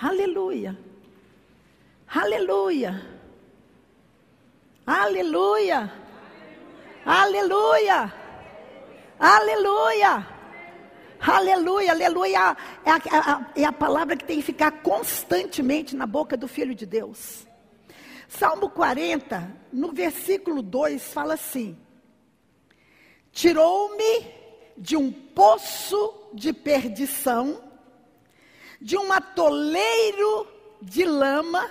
Aleluia. Aleluia. Aleluia. Aleluia. Aleluia. Aleluia. Aleluia é a palavra que tem que ficar constantemente na boca do Filho de Deus. Salmo 40, no versículo 2, fala assim: tirou-me de um poço de perdição, de um atoleiro de lama,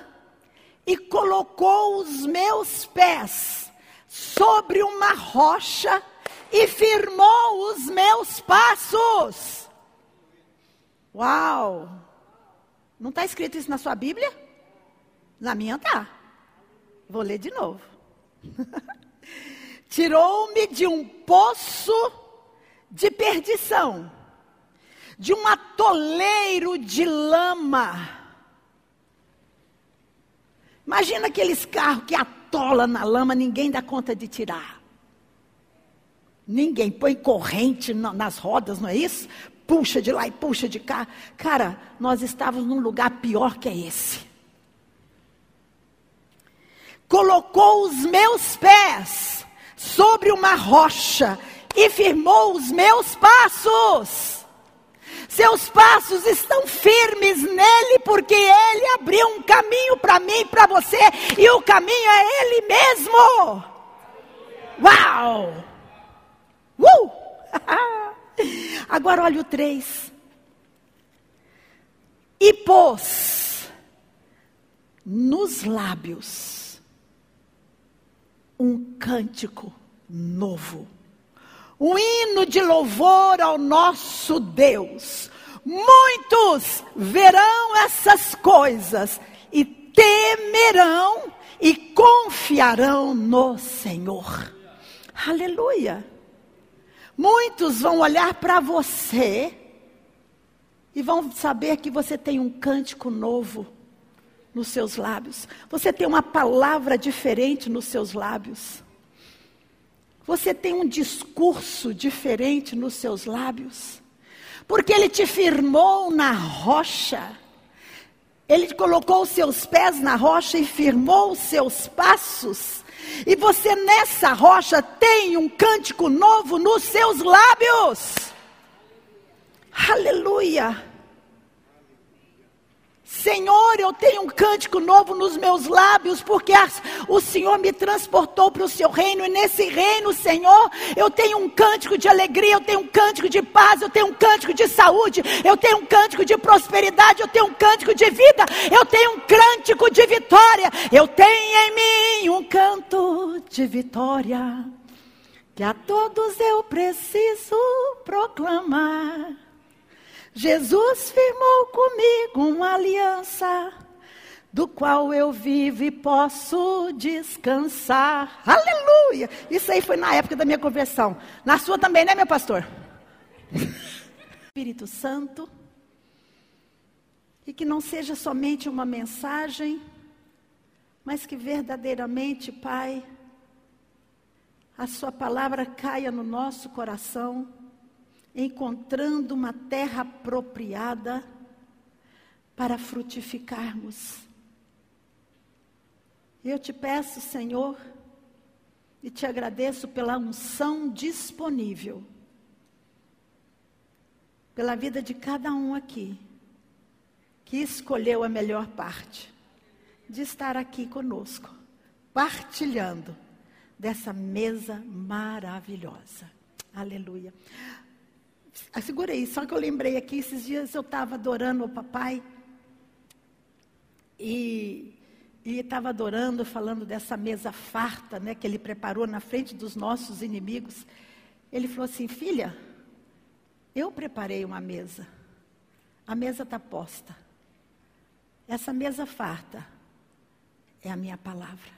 e colocou os meus pés sobre uma rocha e firmou os meus passos. Uau! Não está escrito isso na sua Bíblia? Na minha está. Vou ler de novo. Tirou-me de um poço de perdição, de um atoleiro de lama. Imagina aqueles carros que atola na lama, ninguém dá conta de tirar. Ninguém põe corrente nas rodas, não é isso? Puxa de lá e puxa de cá. Cara, nós estávamos num lugar pior que esse. Colocou os meus pés sobre uma rocha e firmou os meus passos. Seus passos estão firmes nele, porque ele abriu um caminho para mim e para você, e o caminho é ele mesmo. Uau! Agora olha o 3. E pôs nos lábios um cântico novo, um hino de louvor ao nosso Deus. Muitos verão essas coisas e temerão e confiarão no Senhor. Aleluia. Muitos vão olhar para você e vão saber que você tem um cântico novo nos seus lábios. Você tem uma palavra diferente nos seus lábios. Você tem um discurso diferente nos seus lábios, porque ele te firmou na rocha, ele colocou os seus pés na rocha e firmou os seus passos, e você nessa rocha tem um cântico novo nos seus lábios. Aleluia! Senhor, eu tenho um cântico novo nos meus lábios, porque o Senhor me transportou para o seu reino, e nesse reino, Senhor, eu tenho um cântico de alegria, eu tenho um cântico de paz, eu tenho um cântico de saúde, eu tenho um cântico de prosperidade, eu tenho um cântico de vida, eu tenho um cântico de vitória, eu tenho em mim um canto de vitória, que a todos eu preciso proclamar. Jesus firmou comigo uma aliança, do qual eu vivo e posso descansar. Aleluia! Isso aí foi na época da minha conversão. Na sua também, né, meu pastor? Espírito Santo, e que não seja somente uma mensagem, mas que verdadeiramente, Pai, a sua palavra caia no nosso coração, encontrando uma terra apropriada para frutificarmos. Eu te peço, Senhor, e te agradeço pela unção disponível, pela vida de cada um aqui, que escolheu a melhor parte de estar aqui conosco, partilhando dessa mesa maravilhosa. Aleluia. Segura aí, só que eu lembrei aqui, esses dias eu estava adorando o papai, e estava adorando, falando dessa mesa farta, né, que ele preparou na frente dos nossos inimigos. Ele falou assim: filha, eu preparei uma mesa, a mesa está posta, essa mesa farta é a minha palavra.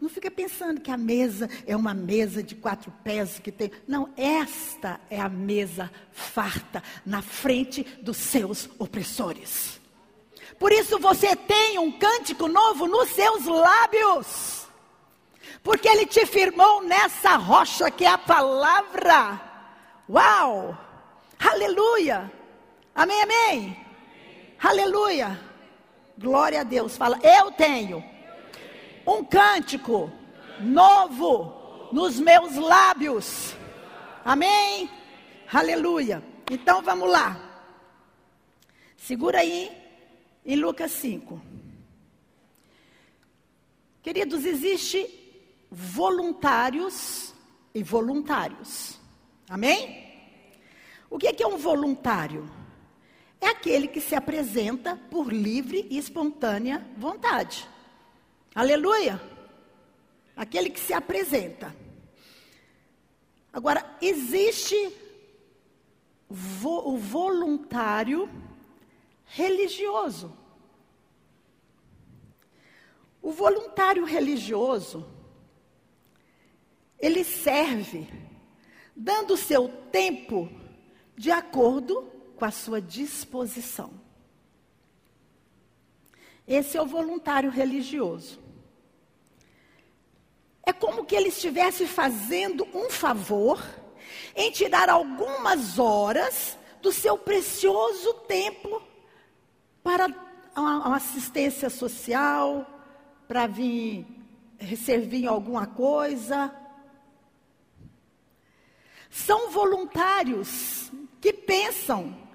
Não fica pensando que a mesa é uma mesa de 4 pés que tem. Não, esta é a mesa farta na frente dos seus opressores. Por isso você tem um cântico novo nos seus lábios, porque ele te firmou nessa rocha que é a palavra. Uau! Aleluia! Amém, amém! Aleluia. Glória a Deus. Fala, eu tenho um cântico novo nos meus lábios. Amém? Aleluia. Então vamos lá. Segura aí em Lucas 5. Queridos, existe voluntários e voluntários. Amém? O que é um voluntário? É aquele que se apresenta por livre e espontânea vontade. Aleluia! Aquele que se apresenta. Agora, existe o voluntário religioso. O voluntário religioso, ele serve dando o seu tempo de acordo com a sua disposição. Esse é o voluntário religioso. É como que ele estivesse fazendo um favor em tirar algumas horas do seu precioso tempo para uma assistência social, para vir servir alguma coisa. São voluntários que pensam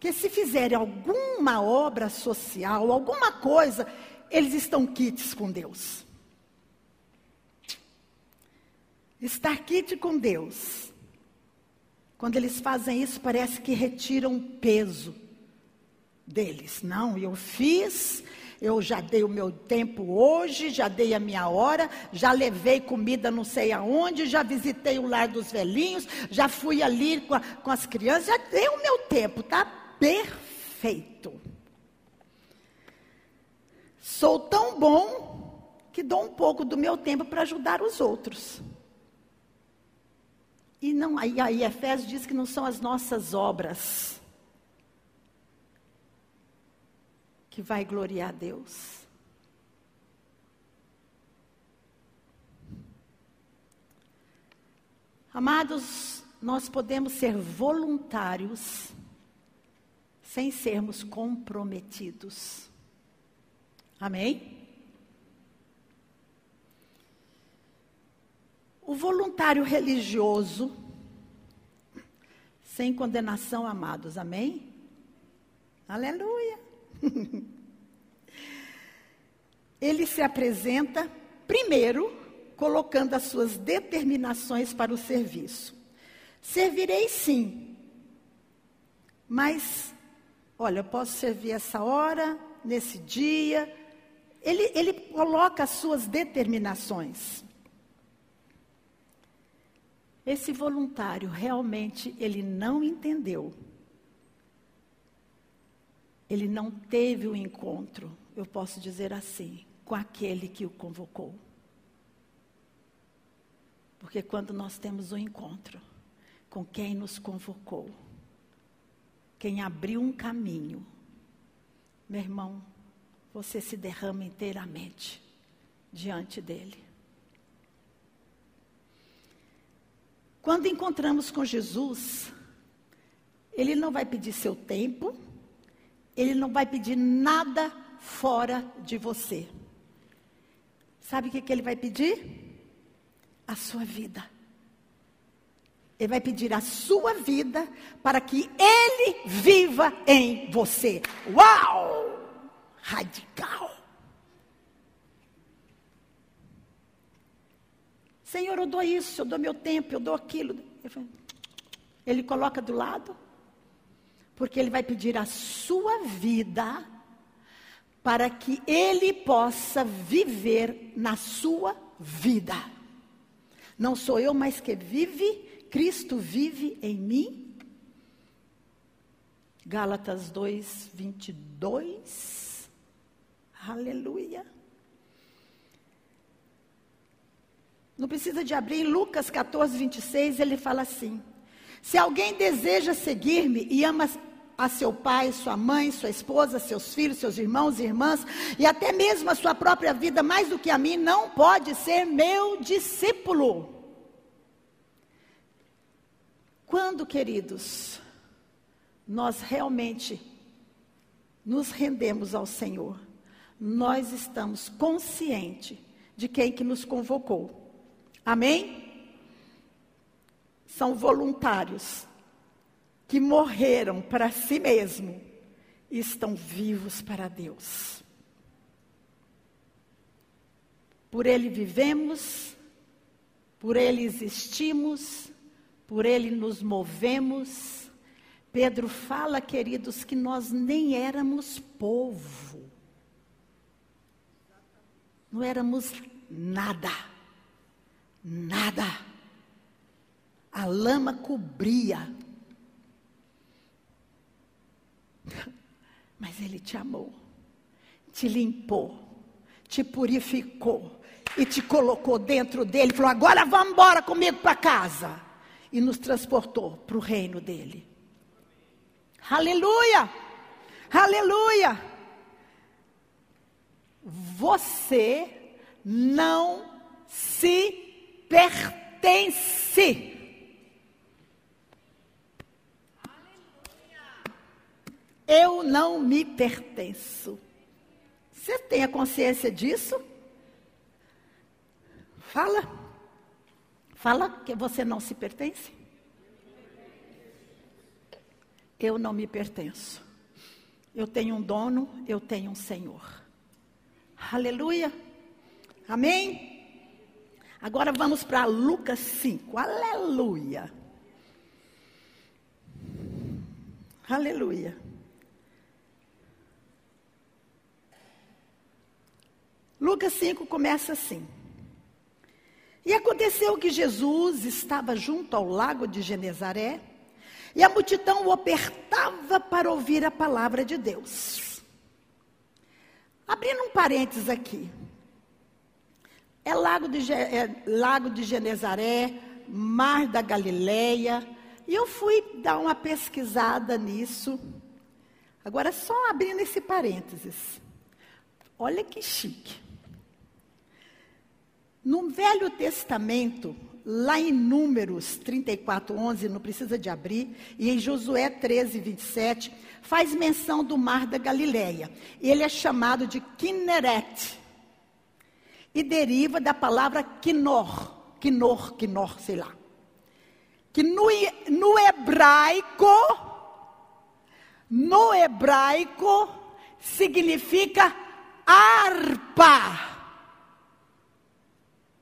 que se fizerem alguma obra social, alguma coisa, eles estão quites com Deus. Estar quite com Deus. Quando eles fazem isso, parece que retiram peso deles. Não, eu fiz, eu já dei o meu tempo hoje, já dei a minha hora, já levei comida não sei aonde, já visitei o lar dos velhinhos, já fui ali com as crianças, já dei o meu tempo, tá perfeito. Sou tão bom que dou um pouco do meu tempo para ajudar os outros. E não, aí Efésios diz que não são as nossas obras que vai gloriar a Deus. Amados, nós podemos ser voluntários sem sermos comprometidos. Amém? O voluntário religioso, sem condenação, amados. Amém? Aleluia! Ele se apresenta primeiro colocando as suas determinações para o serviço. Servirei sim, mas olha, eu posso servir essa hora, nesse dia. Ele coloca as suas determinações. Esse voluntário realmente ele não entendeu. Ele não teve o encontro, eu posso dizer assim, com aquele que o convocou. Porque quando nós temos um encontro com quem nos convocou, quem abriu um caminho, meu irmão, você se derrama inteiramente diante dele. Quando encontramos com Jesus, ele não vai pedir seu tempo, ele não vai pedir nada fora de você. Sabe o que ele vai pedir? A sua vida. Ele vai pedir a sua vida para que ele viva em você. Uau! Radical! Senhor, eu dou isso, eu dou meu tempo, eu dou aquilo. Ele coloca do lado. Porque ele vai pedir a sua vida para que ele possa viver na sua vida. Não sou eu mais que vive, Cristo vive em mim. Gálatas 2:22. Aleluia. Não precisa de abrir, em Lucas 14, 26, ele fala assim. Se alguém deseja seguir-me e ama a seu pai, sua mãe, sua esposa, seus filhos, seus irmãos e irmãs, e até mesmo a sua própria vida, mais do que a mim, não pode ser meu discípulo. Quando, queridos, nós realmente nos rendemos ao Senhor, nós estamos conscientes de quem que nos convocou. Amém? São voluntários que morreram para si mesmo e estão vivos para Deus. Por Ele vivemos, por Ele existimos, por Ele nos movemos. Pedro fala, queridos, que nós nem éramos povo. Não éramos nada. Nada. A lama cobria. Mas Ele te amou, te limpou, te purificou e te colocou dentro dele. Falou, agora vamos embora comigo para casa. E nos transportou para o reino dele. Aleluia! Aleluia! Você não se pertence. Eu não me pertenço. Você tem a consciência disso? Fala. Fala que você não se pertence. Eu não me pertenço. Eu tenho um dono, eu tenho um Senhor. Aleluia. Amém? Agora vamos para Lucas 5. Aleluia. Aleluia. Lucas 5 começa assim. E aconteceu que Jesus estava junto ao lago de Genezaré, e a multidão o apertava para ouvir a palavra de Deus. Abrindo um parênteses aqui. É lago de Genezaré, Mar da Galileia, e eu fui dar uma pesquisada nisso. Agora só abrindo esse parênteses. Olha que chique. No Velho Testamento, lá em Números 34, 11, não precisa de abrir, e em Josué 13, 27, faz menção do Mar da Galileia. Ele é chamado de Kineret, e deriva da palavra kinor, sei lá. Que no hebraico, significa harpa.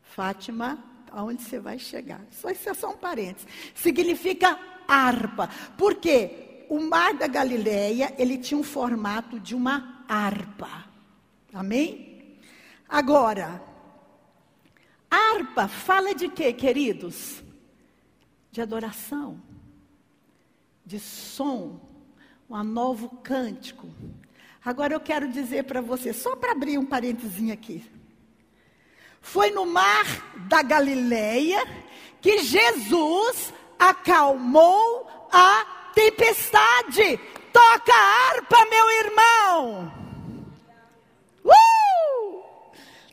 Fátima, aonde você vai chegar? Só isso é só um parênteses. Significa harpa. Por quê? O Mar da Galileia, ele tinha um formato de uma harpa. Amém? Agora, harpa fala de quê, queridos? De adoração, de som, um novo cântico. Agora eu quero dizer para você, só para abrir um parênteses aqui. Foi no Mar da Galileia que Jesus acalmou a tempestade. Toca a harpa, meu irmão.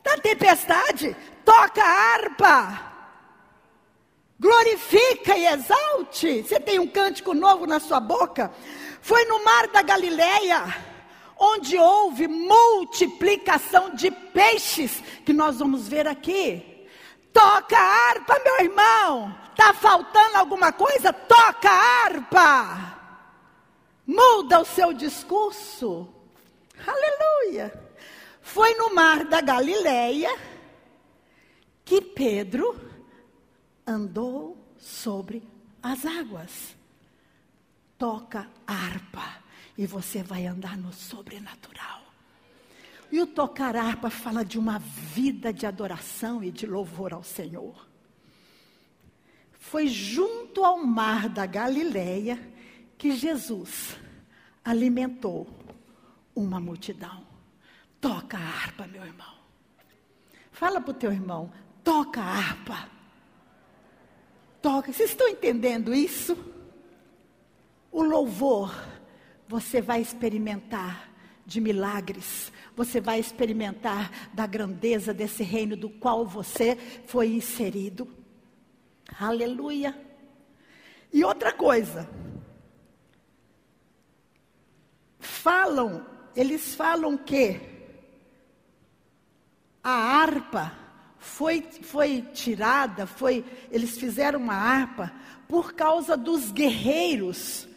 Da tempestade, toca a harpa. Glorifica e exalte. Você tem um cântico novo na sua boca? Foi no Mar da Galileia, onde houve multiplicação de peixes, que nós vamos ver aqui. Toca a harpa, meu irmão. Está faltando alguma coisa? Toca a harpa. Muda o seu discurso. Aleluia. Foi no Mar da Galileia que Pedro andou sobre as águas. Toca a harpa. E você vai andar no sobrenatural. E o tocar harpa fala de uma vida de adoração e de louvor ao Senhor. Foi junto ao Mar da Galileia que Jesus alimentou uma multidão. Toca a harpa, meu irmão. Fala para o teu irmão, toca a harpa. Toca. Vocês estão entendendo isso? O louvor. Você vai experimentar de milagres. Você vai experimentar da grandeza desse reino do qual você foi inserido. Aleluia. E outra coisa. Falam eles falam que a harpa foi tirada, eles fizeram uma harpa por causa dos guerreiros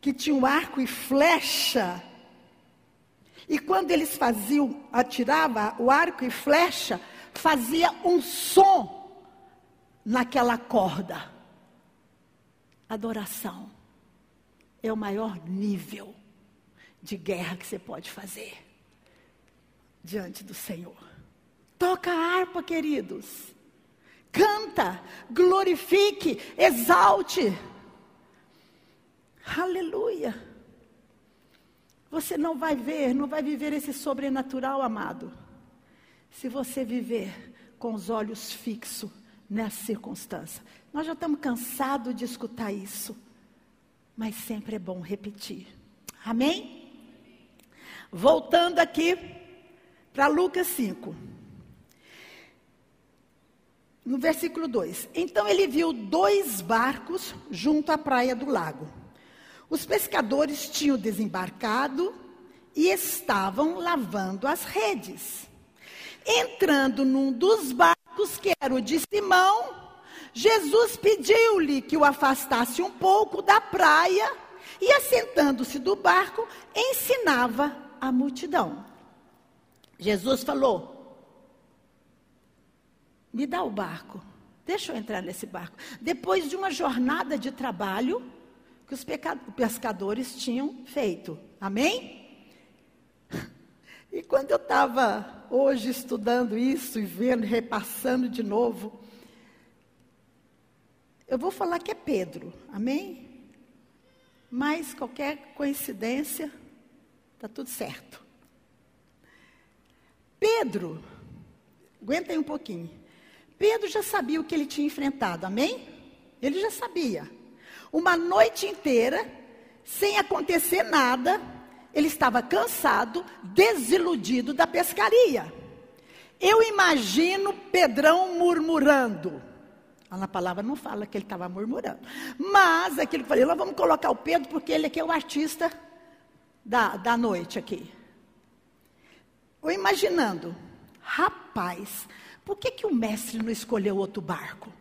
que tinham arco e flecha. E quando eles atiravam o arco e flecha, fazia um som naquela corda. Adoração é o maior nível de guerra que você pode fazer diante do Senhor. Toca a harpa, queridos. Canta, glorifique, exalte. Aleluia. Você não vai viver esse sobrenatural, amado, se você viver com os olhos fixos nessa circunstância. Nós já estamos cansados de escutar isso, mas sempre é bom repetir. Amém? Voltando aqui para Lucas 5, no versículo 2. Então ele viu 2 barcos junto à praia do lago. Os pescadores tinham desembarcado e estavam lavando as redes. Entrando num dos barcos, que era o de Simão, Jesus pediu-lhe que o afastasse um pouco da praia e, assentando-se do barco, ensinava a multidão. Jesus falou: me dá o barco, deixa eu entrar nesse barco. Depois de uma jornada de trabalho que os pescadores tinham feito, amém? E quando eu estava hoje estudando isso e vendo, repassando de novo, eu vou falar que é Pedro, amém? Mas qualquer coincidência, está tudo certo. Pedro, aguenta aí um pouquinho. Pedro já sabia o que ele tinha enfrentado, amém? Ele já sabia. Uma noite inteira, sem acontecer nada, ele estava cansado, desiludido da pescaria. Eu imagino Pedrão murmurando. A palavra não fala que ele estava murmurando, mas aquilo que eu falei, nós vamos colocar o Pedro, porque ele aqui é o artista da noite aqui. Eu imaginando, rapaz, por que o mestre não escolheu outro barco?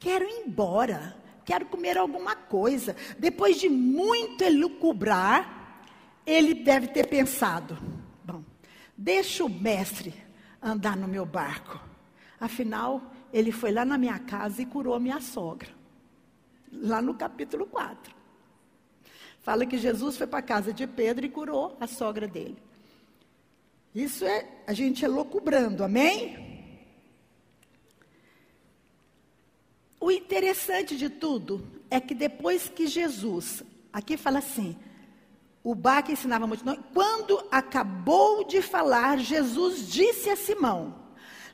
Quero ir embora, quero comer alguma coisa. Depois de muito elucubrar, ele deve ter pensado: bom, deixa o mestre andar no meu barco. Afinal, ele foi lá na minha casa e curou a minha sogra. Lá no capítulo 4. Fala que Jesus foi para a casa de Pedro e curou a sogra dele. Isso é, a gente é loucubrando, amém? O interessante de tudo é que depois que Jesus, aqui fala assim, o barco ensinava muito, quando acabou de falar, Jesus disse a Simão: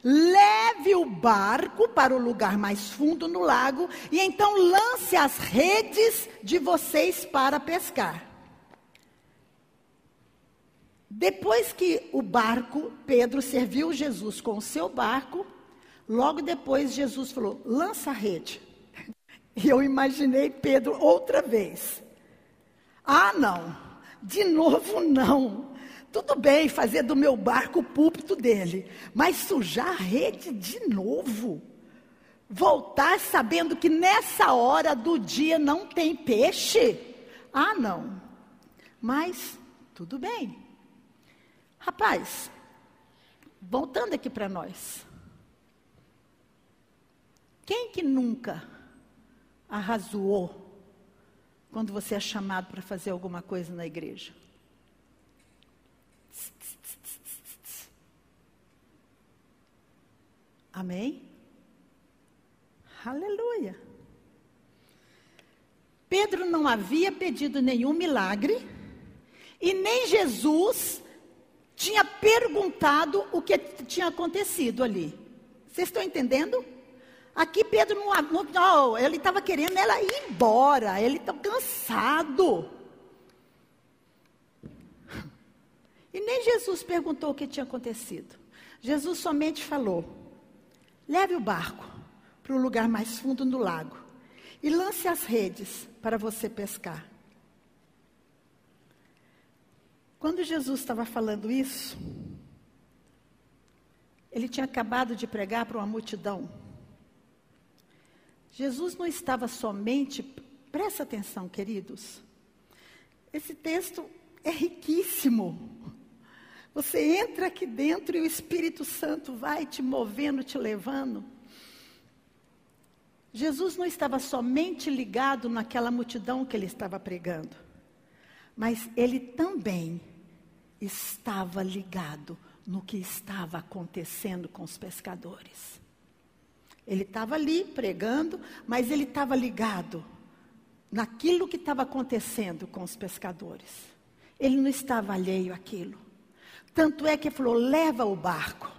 leve o barco para o lugar mais fundo no lago e então lance as redes de vocês para pescar. Depois que o barco, Pedro serviu Jesus com o seu barco, logo depois Jesus falou: lança a rede. E eu imaginei Pedro outra vez. Ah, não, de novo não. Tudo bem fazer do meu barco o púlpito dele, mas sujar a rede de novo? Voltar sabendo que nessa hora do dia não tem peixe? Ah, não. Mas, tudo bem. Rapaz, voltando aqui para nós. Quem que nunca arrazoou quando você é chamado para fazer alguma coisa na igreja? Amém? Aleluia. Pedro não havia pedido nenhum milagre e nem Jesus tinha perguntado o que tinha acontecido ali. Vocês estão entendendo? Aqui Pedro não, ele estava querendo ela ir embora, ele estava cansado. E nem Jesus perguntou o que tinha acontecido. Jesus somente falou: leve o barco para o lugar mais fundo do lago e lance as redes para você pescar. Quando Jesus estava falando isso, ele tinha acabado de pregar para uma multidão. Jesus não estava somente, presta atenção, queridos, esse texto é riquíssimo. Você entra aqui dentro e o Espírito Santo vai te movendo, te levando. Jesus não estava somente ligado naquela multidão que ele estava pregando, mas ele também estava ligado no que estava acontecendo com os pescadores. Ele estava ali pregando, mas ele estava ligado naquilo que estava acontecendo com os pescadores. Ele não estava alheio àquilo. Tanto é que ele falou, leva o barco.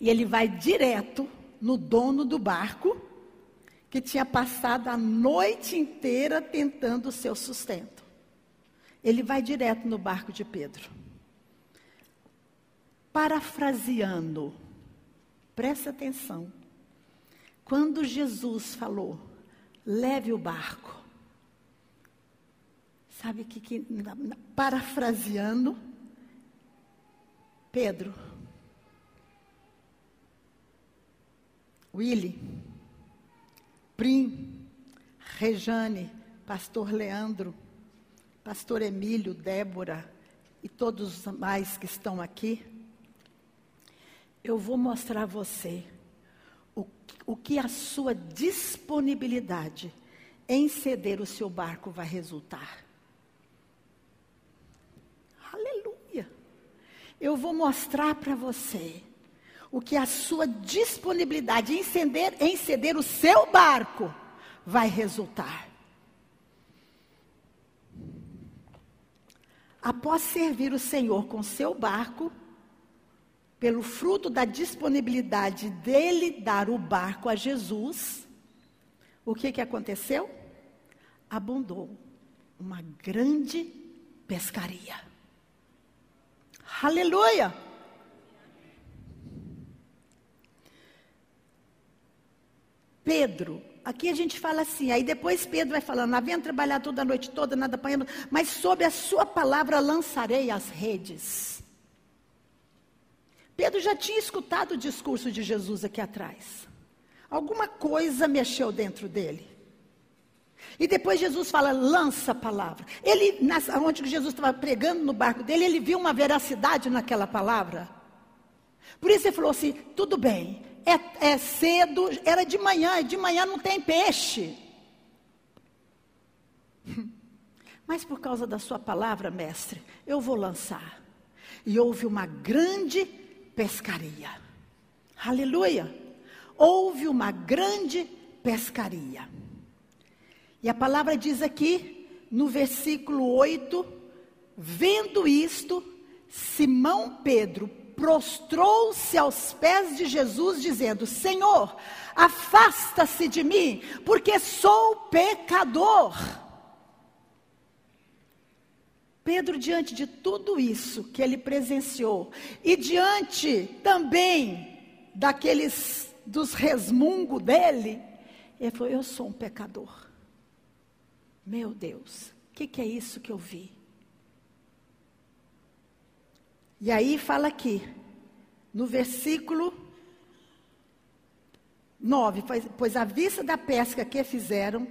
E ele vai direto no dono do barco, que tinha passado a noite inteira tentando o seu sustento. Ele vai direto no barco de Pedro. Parafraseando, presta atenção. Quando Jesus falou, leve o barco. Sabe o que parafraseando? Pedro. Willy, Prim, Rejane, pastor Leandro, pastor Emílio, Débora e todos os mais que estão aqui, eu vou mostrar a você o que a sua disponibilidade em ceder o seu barco vai resultar. Aleluia! Eu vou mostrar para você o que a sua disponibilidade em ceder o seu barco vai resultar. Após servir o Senhor com seu barco, pelo fruto da disponibilidade dele dar o barco a Jesus, o que aconteceu? Abundou uma grande pescaria. Aleluia! Pedro, aqui a gente fala assim, aí depois Pedro vai falando, havendo trabalhado toda a noite toda, nada apanhando, mas sob a sua palavra lançarei as redes. Pedro já tinha escutado o discurso de Jesus aqui atrás. Alguma coisa mexeu dentro dele. E depois Jesus fala, lança a palavra. Ele, onde Jesus estava pregando no barco dele, ele viu uma veracidade naquela palavra. Por isso ele falou assim, tudo bem. É cedo, era de manhã não tem peixe. Mas por causa da sua palavra, mestre, eu vou lançar. E houve uma grande pescaria. Aleluia! Houve uma grande pescaria. E a palavra diz aqui, no versículo 8, vendo isto, Simão Pedro prostrou-se aos pés de Jesus, dizendo, Senhor, afasta-se de mim, porque sou pecador. Pedro, diante de tudo isso que ele presenciou, e diante também dos resmungos dele, ele falou, eu sou um pecador. Meu Deus, o que é isso que eu vi? E aí fala aqui, no versículo 9, pois à vista da pesca que fizeram,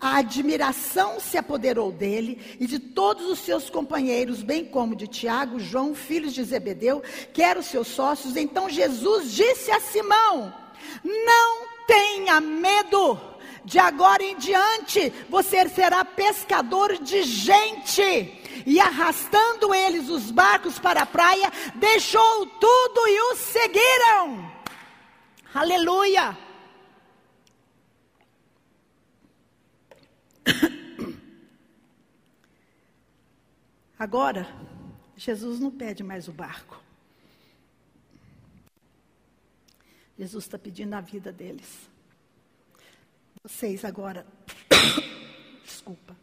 a admiração se apoderou dele e de todos os seus companheiros, bem como de Tiago, João, filhos de Zebedeu, que eram seus sócios. Então Jesus disse a Simão, não tenha medo, de agora em diante você será pescador de gente. E arrastando eles os barcos para a praia, deixou tudo e os seguiram. Aleluia! Agora, Jesus não pede mais o barco. Jesus está pedindo a vida deles. Vocês agora, desculpa,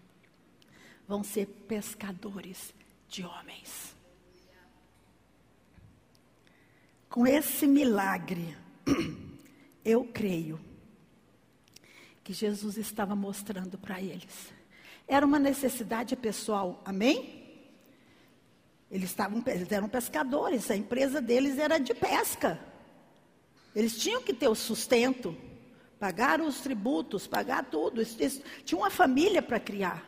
vão ser pescadores de homens. Com esse milagre, eu creio que Jesus estava mostrando para eles. Era uma necessidade pessoal, amém? Eles eram pescadores, a empresa deles era de pesca. Eles tinham que ter o sustento, pagar os tributos, pagar tudo. Tinha uma família para criar.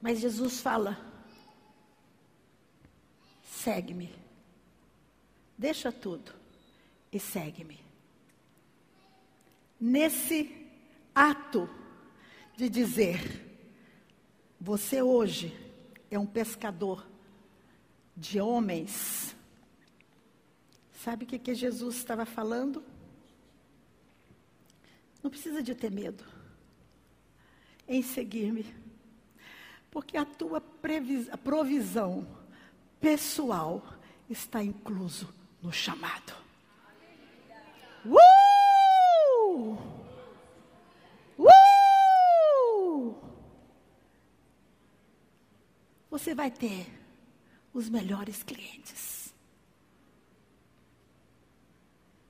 Mas Jesus fala: segue-me, deixa tudo e segue-me. Nesse ato de dizer: você hoje é um pescador de homens. Sabe o que Jesus estava falando? Não precisa de ter medo em seguir-me, porque a tua provisão pessoal está incluso no chamado. Você vai ter os melhores clientes,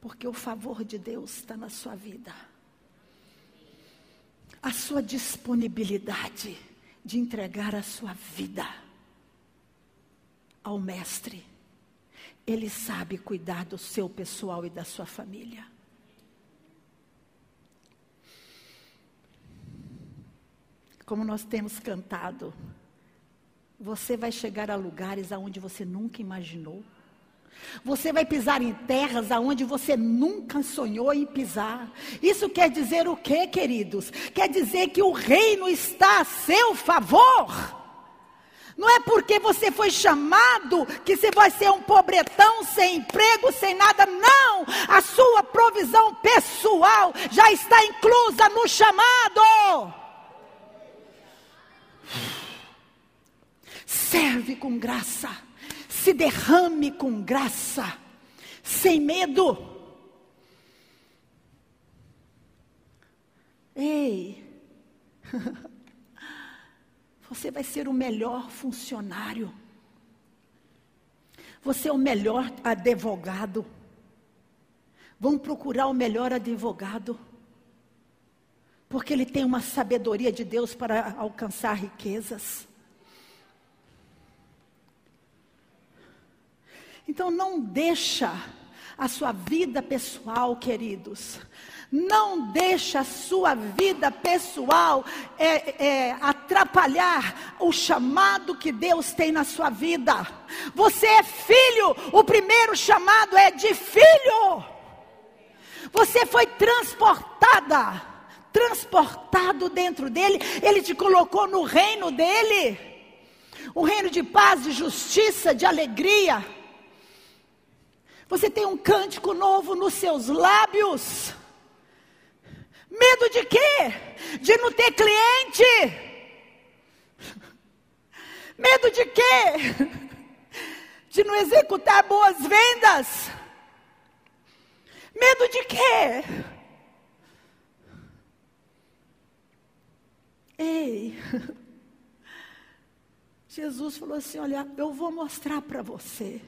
porque o favor de Deus está na sua vida. A sua disponibilidade de entregar a sua vida ao Mestre, Ele sabe cuidar do seu pessoal e da sua família. Como nós temos cantado, você vai chegar a lugares aonde você nunca imaginou. Você vai pisar em terras aonde você nunca sonhou em pisar. Isso quer dizer o quê, queridos? Quer dizer que o reino está a seu favor. Não é porque você foi chamado que você vai ser um pobretão, sem emprego, sem nada. Não! A sua provisão pessoal já está inclusa no chamado. Serve com graça, se derrame com graça, sem medo. Ei, você vai ser o melhor funcionário, você é o melhor advogado, vão procurar o melhor advogado, porque ele tem uma sabedoria de Deus para alcançar riquezas. Então não deixa a sua vida pessoal, queridos, não deixa a sua vida pessoal atrapalhar o chamado que Deus tem na sua vida. Você é filho, o primeiro chamado é de filho. Você foi transportado dentro dele, ele te colocou no reino dele, o reino de paz, de justiça, de alegria. Você tem um cântico novo nos seus lábios. Medo de quê? De não ter cliente. Medo de quê? De não executar boas vendas. Medo de quê? Ei, Jesus falou assim: olha, eu vou mostrar para você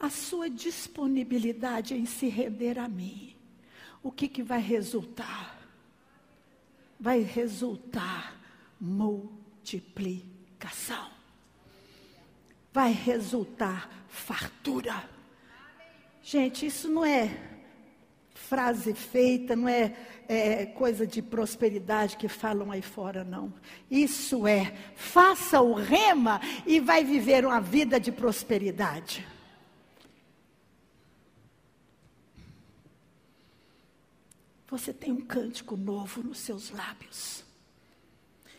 a sua disponibilidade em se render a mim. O que vai resultar? Vai resultar multiplicação. Vai resultar fartura. Gente, isso não é frase feita, não é coisa de prosperidade que falam aí fora, não. Isso é, faça o rema e vai viver uma vida de prosperidade. Você tem um cântico novo nos seus lábios.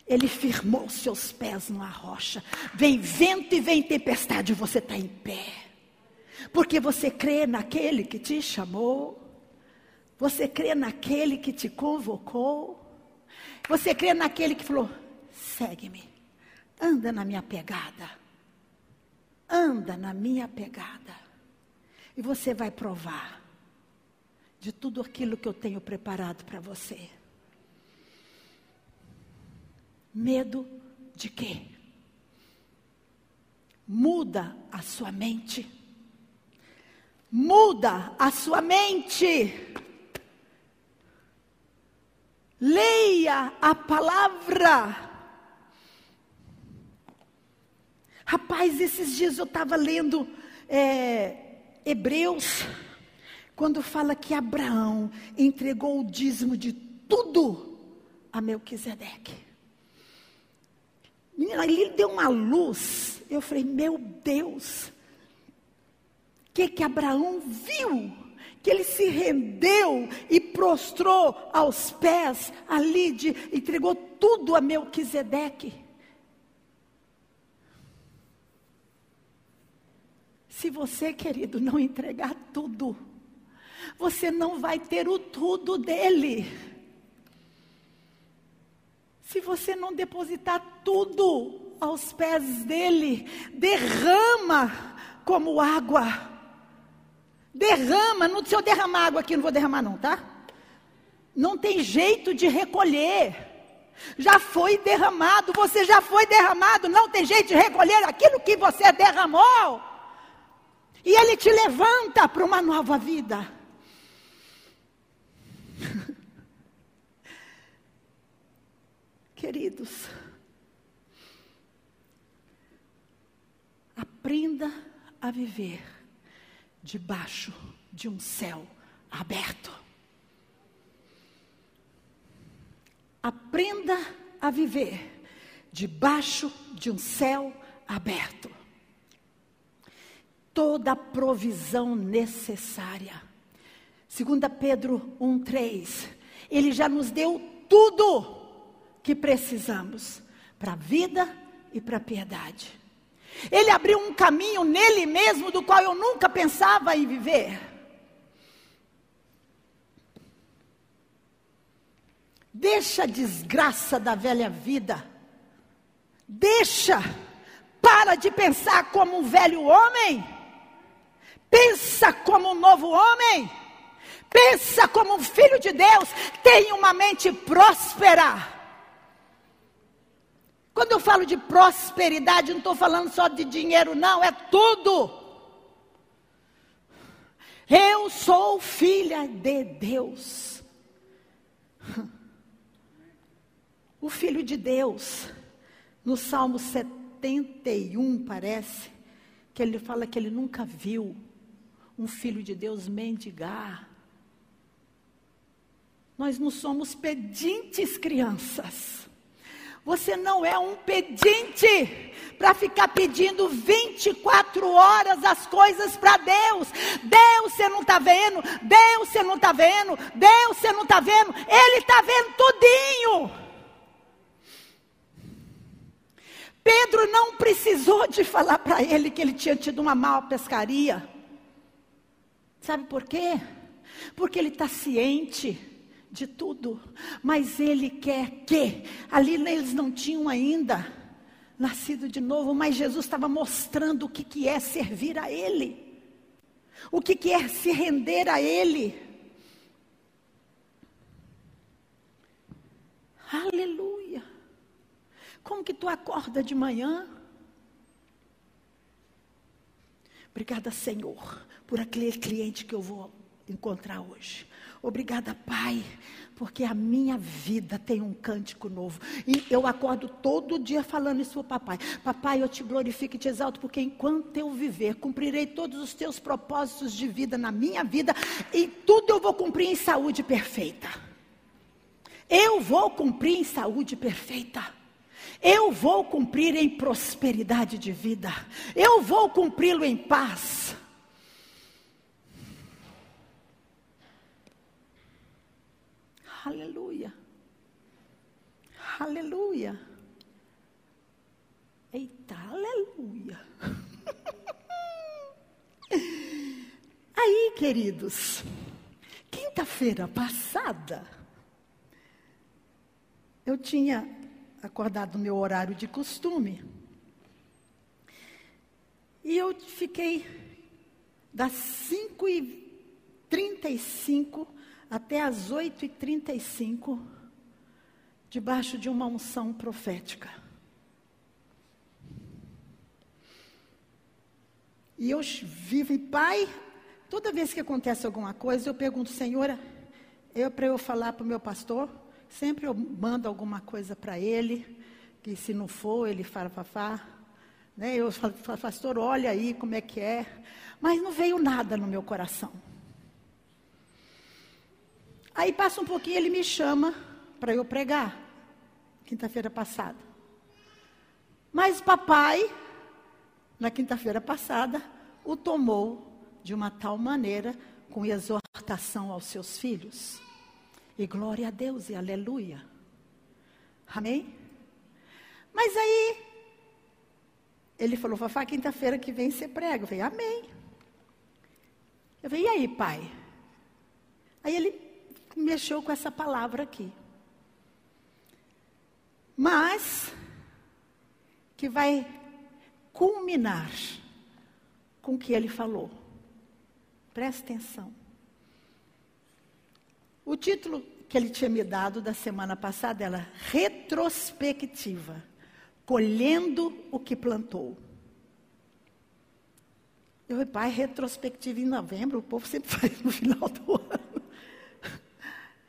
Ele firmou os seus pés numa rocha. Vem vento e vem tempestade, você está em pé. Porque você crê naquele que te chamou. Você crê naquele que te convocou. Você crê naquele que falou: segue-me. Anda na minha pegada. Anda na minha pegada. E você vai provar de tudo aquilo que eu tenho preparado para você. Medo de quê? Muda a sua mente. Muda a sua mente. Leia a palavra. Rapaz, esses dias eu estava lendo Hebreus, quando fala que Abraão entregou o dízimo de tudo a Melquisedeque. Ali ele deu uma luz, eu falei, meu Deus, o que Abraão viu? Que ele se rendeu e prostrou aos pés ali, entregou tudo a Melquisedeque. Se você, querido, não entregar tudo, você não vai ter o tudo dele. Se você não depositar tudo aos pés dele, derrama como água. Derrama, não, se eu derramar água aqui, não vou derramar não, tá? Não tem jeito de recolher. Já foi derramado, você já foi derramado, não tem jeito de recolher aquilo que você derramou. E ele te levanta para uma nova vida. Queridos, aprenda a viver debaixo de um céu aberto. Aprenda a viver debaixo de um céu aberto. Toda a provisão necessária. 2ª Pedro 1:3. Ele já nos deu tudo que precisamos para a vida e para a piedade. Ele abriu um caminho nele mesmo, do qual eu nunca pensava em viver. Deixa a desgraça da velha vida. Deixa. Para de pensar como um velho homem. Pensa como um novo homem. Pensa como um filho de Deus. Tem uma mente próspera. Quando eu falo de prosperidade, não estou falando só de dinheiro, não, é tudo. Eu sou filha de Deus. O Filho de Deus, no Salmo 71, parece, que ele fala que ele nunca viu um Filho de Deus mendigar. Nós não somos pedintes, crianças. Você não é um pedinte para ficar pedindo 24 horas as coisas para Deus. Deus, você não está vendo. Deus, você não está vendo. Deus, você não está vendo. Ele está vendo tudinho. Pedro não precisou de falar para ele que ele tinha tido uma má pescaria. Sabe por quê? Porque ele está ciente de tudo, mas ele quer que, ali eles não tinham ainda nascido de novo, mas Jesus estava mostrando o que é servir a ele, o que é se render a ele. Aleluia! Como que tu acorda de manhã? Obrigada, Senhor, por aquele cliente que eu vou encontrar hoje. Obrigada, Pai, porque a minha vida tem um cântico novo. E eu acordo todo dia falando isso para o Papai. Papai, eu te glorifico e te exalto, porque enquanto eu viver, cumprirei todos os teus propósitos de vida na minha vida. E tudo eu vou cumprir em saúde perfeita. Eu vou cumprir em saúde perfeita. Eu vou cumprir em prosperidade de vida. Eu vou cumpri-lo em paz. Aleluia, aleluia, eita, aleluia. Aí, queridos, quinta-feira passada, eu tinha acordado no meu horário de costume, e eu fiquei das 5h35, até às 8h35, debaixo de uma unção profética. E eu vivo, e Pai, toda vez que acontece alguma coisa, eu pergunto, Senhor, para eu falar para o meu pastor, sempre eu mando alguma coisa para ele, que se não for, ele fala, Né? Eu falo, pastor, olha aí como é que é. Mas não veio nada no meu coração. Aí passa um pouquinho, ele me chama para eu pregar, quinta-feira passada. Mas papai, na quinta-feira passada, o tomou de uma tal maneira, com exortação aos seus filhos. E glória a Deus e aleluia. Amém? Mas aí, ele falou, Fafá, quinta-feira que vem você prega. Eu falei, amém. Eu falei, e aí, pai? Aí ele mexeu com essa palavra aqui. Mas, que vai culminar com o que ele falou. Presta atenção. O título que ele tinha me dado da semana passada era Retrospectiva, colhendo o que plantou. Eu falei, pai, retrospectiva em novembro, o povo sempre faz no final do ano.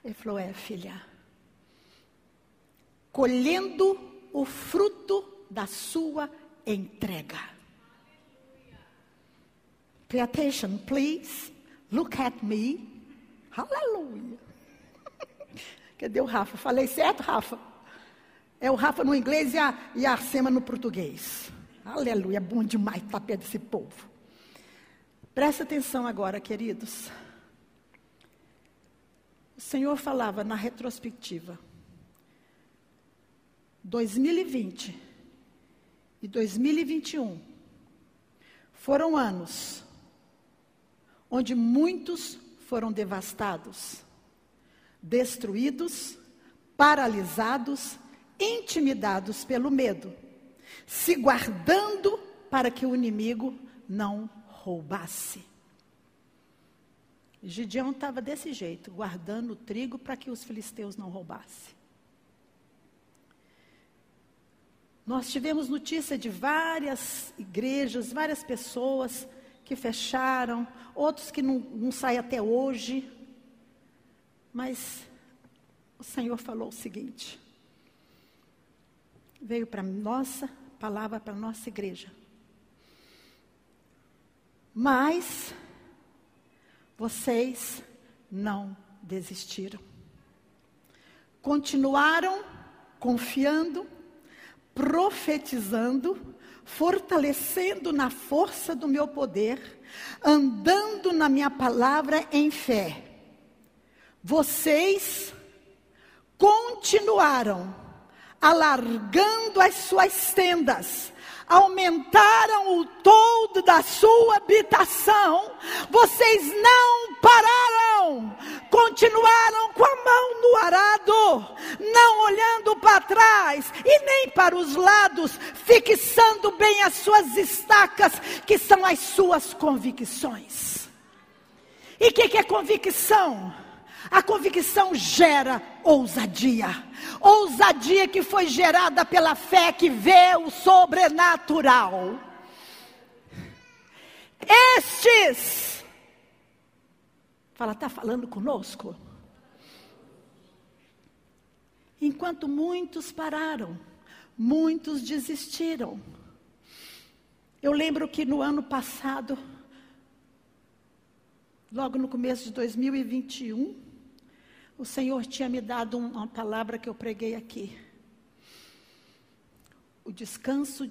Ele falou, é, filha, colhendo o fruto da sua entrega. Pay attention, please, look at me. Aleluia. Cadê o Rafa? Falei certo, Rafa? É o Rafa no inglês e a Arsema no português. Aleluia, bom demais estar perto desse povo. Presta atenção agora, queridos. O Senhor falava na retrospectiva. 2020 e 2021 foram anos onde muitos foram devastados, destruídos, paralisados, intimidados pelo medo, se guardando para que o inimigo não roubasse. Gideão estava desse jeito, guardando o trigo para que os filisteus não roubassem. Nós tivemos notícia de várias igrejas, várias pessoas que fecharam, outros que não saem até hoje. Mas o Senhor falou o seguinte, veio para a nossa palavra, para a nossa igreja. Mas vocês não desistiram. Continuaram confiando, profetizando, fortalecendo na força do meu poder, andando na minha palavra em fé. Vocês continuaram alargando as suas tendas, aumentaram o todo da sua habitação, vocês não pararam, continuaram com a mão no arado, não olhando para trás e nem para os lados, fixando bem as suas estacas, que são as suas convicções. E o que é convicção? A convicção gera ousadia. Ousadia que foi gerada pela fé que vê o sobrenatural. Estes. Fala, está falando conosco? Enquanto muitos pararam, muitos desistiram. Eu lembro que no ano passado, logo no começo de 2021, o Senhor tinha me dado uma palavra que eu preguei aqui. O descanso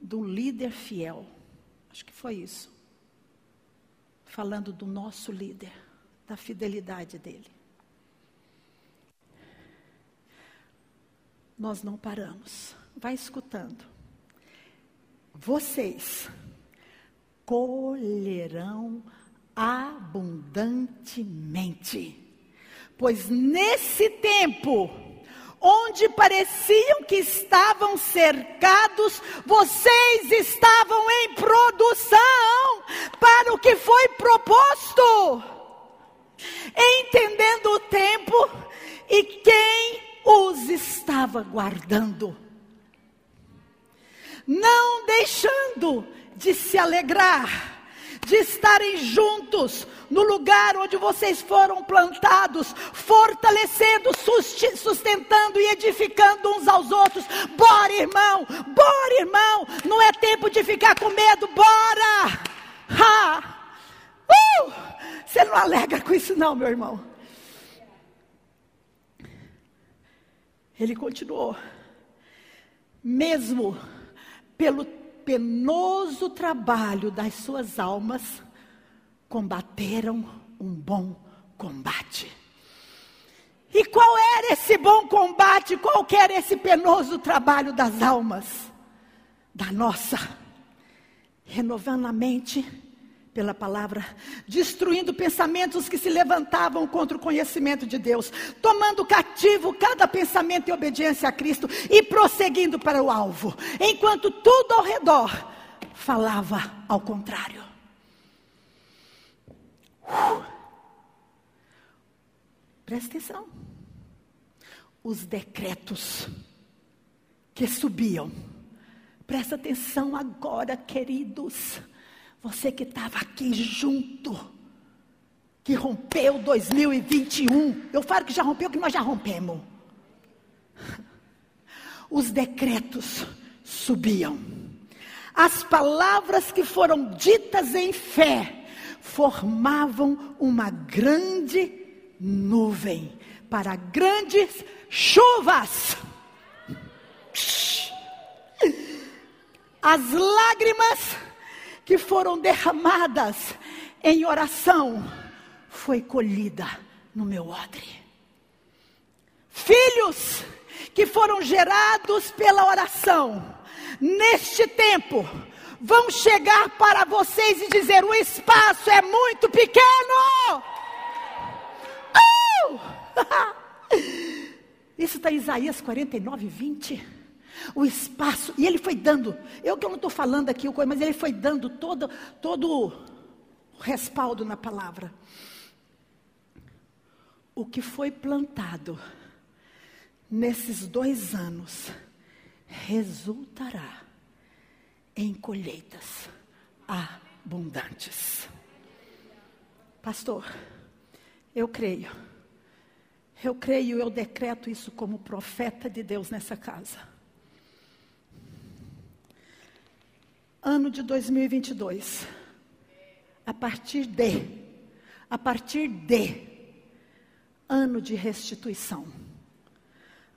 do líder fiel. Acho que foi isso. Falando do nosso líder, da fidelidade dele. Nós não paramos. Vai escutando. Vocês colherão abundantemente. Pois nesse tempo, onde pareciam que estavam cercados, vocês estavam em produção para o que foi proposto, entendendo o tempo e quem os estava guardando, não deixando de se alegrar, de estarem juntos no lugar onde vocês foram plantados, fortalecendo, sustentando e edificando uns aos outros. Bora Bora, irmão, não é tempo de ficar com medo, bora! Você não alegra com isso não, meu irmão. Ele continuou, mesmo pelo penoso trabalho das suas almas, combateram um bom combate. E qual era esse bom combate? Qual que era esse penoso trabalho das almas? Da nossa, renovando a mente pela palavra, destruindo pensamentos que se levantavam contra o conhecimento de Deus, tomando cativo cada pensamento em obediência a Cristo e prosseguindo para o alvo, enquanto tudo ao redor falava ao contrário. Presta atenção. Os decretos que subiam, presta atenção agora, queridos. Você que estava aqui junto, que rompeu 2021, eu falo que já rompeu, que nós já rompemos. Os decretos subiam, as palavras que foram ditas em fé formavam uma grande nuvem para grandes chuvas. As lágrimas que foram derramadas em oração foi colhida no meu odre. Filhos que foram gerados pela oração, neste tempo vão chegar para vocês e dizer: o espaço é muito pequeno. Isso está em Isaías 49, 20. O espaço, e ele foi dando, eu não estou falando aqui, mas ele foi dando todo o respaldo na palavra. O que foi plantado nesses 2 anos resultará em colheitas abundantes. Pastor, eu decreto isso como profeta de Deus nessa casa. Ano de 2022, a partir de ano de restituição,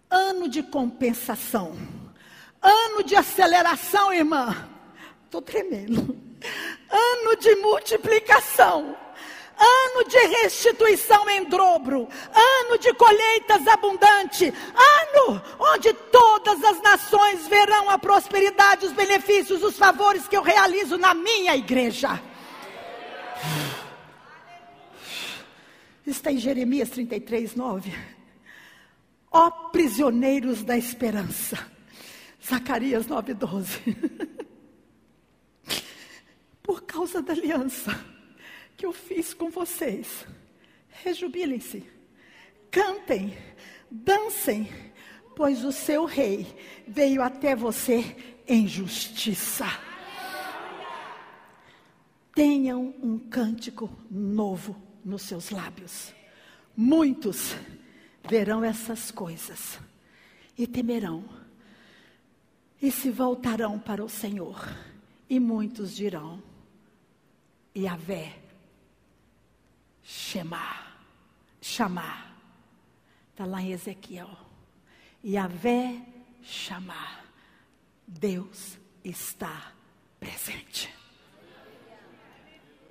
ano de compensação, ano de aceleração, irmã, estou tremendo, ano de multiplicação, ano de restituição em dobro, ano de colheitas abundante, ano onde todas as nações verão a prosperidade, os benefícios, os favores que eu realizo na minha igreja. Está em Jeremias 33, 9. Ó prisioneiros da esperança. Zacarias 9, 12. Por causa da aliança que eu fiz com vocês, rejubilem-se, cantem, dancem, pois o seu rei veio até você em justiça. Tenham um cântico novo nos seus lábios. Muitos verão essas coisas e temerão, e se voltarão para o Senhor, e muitos dirão: Yahvé chamar, está lá em Ezequiel, Yahvé chamar, Deus está presente.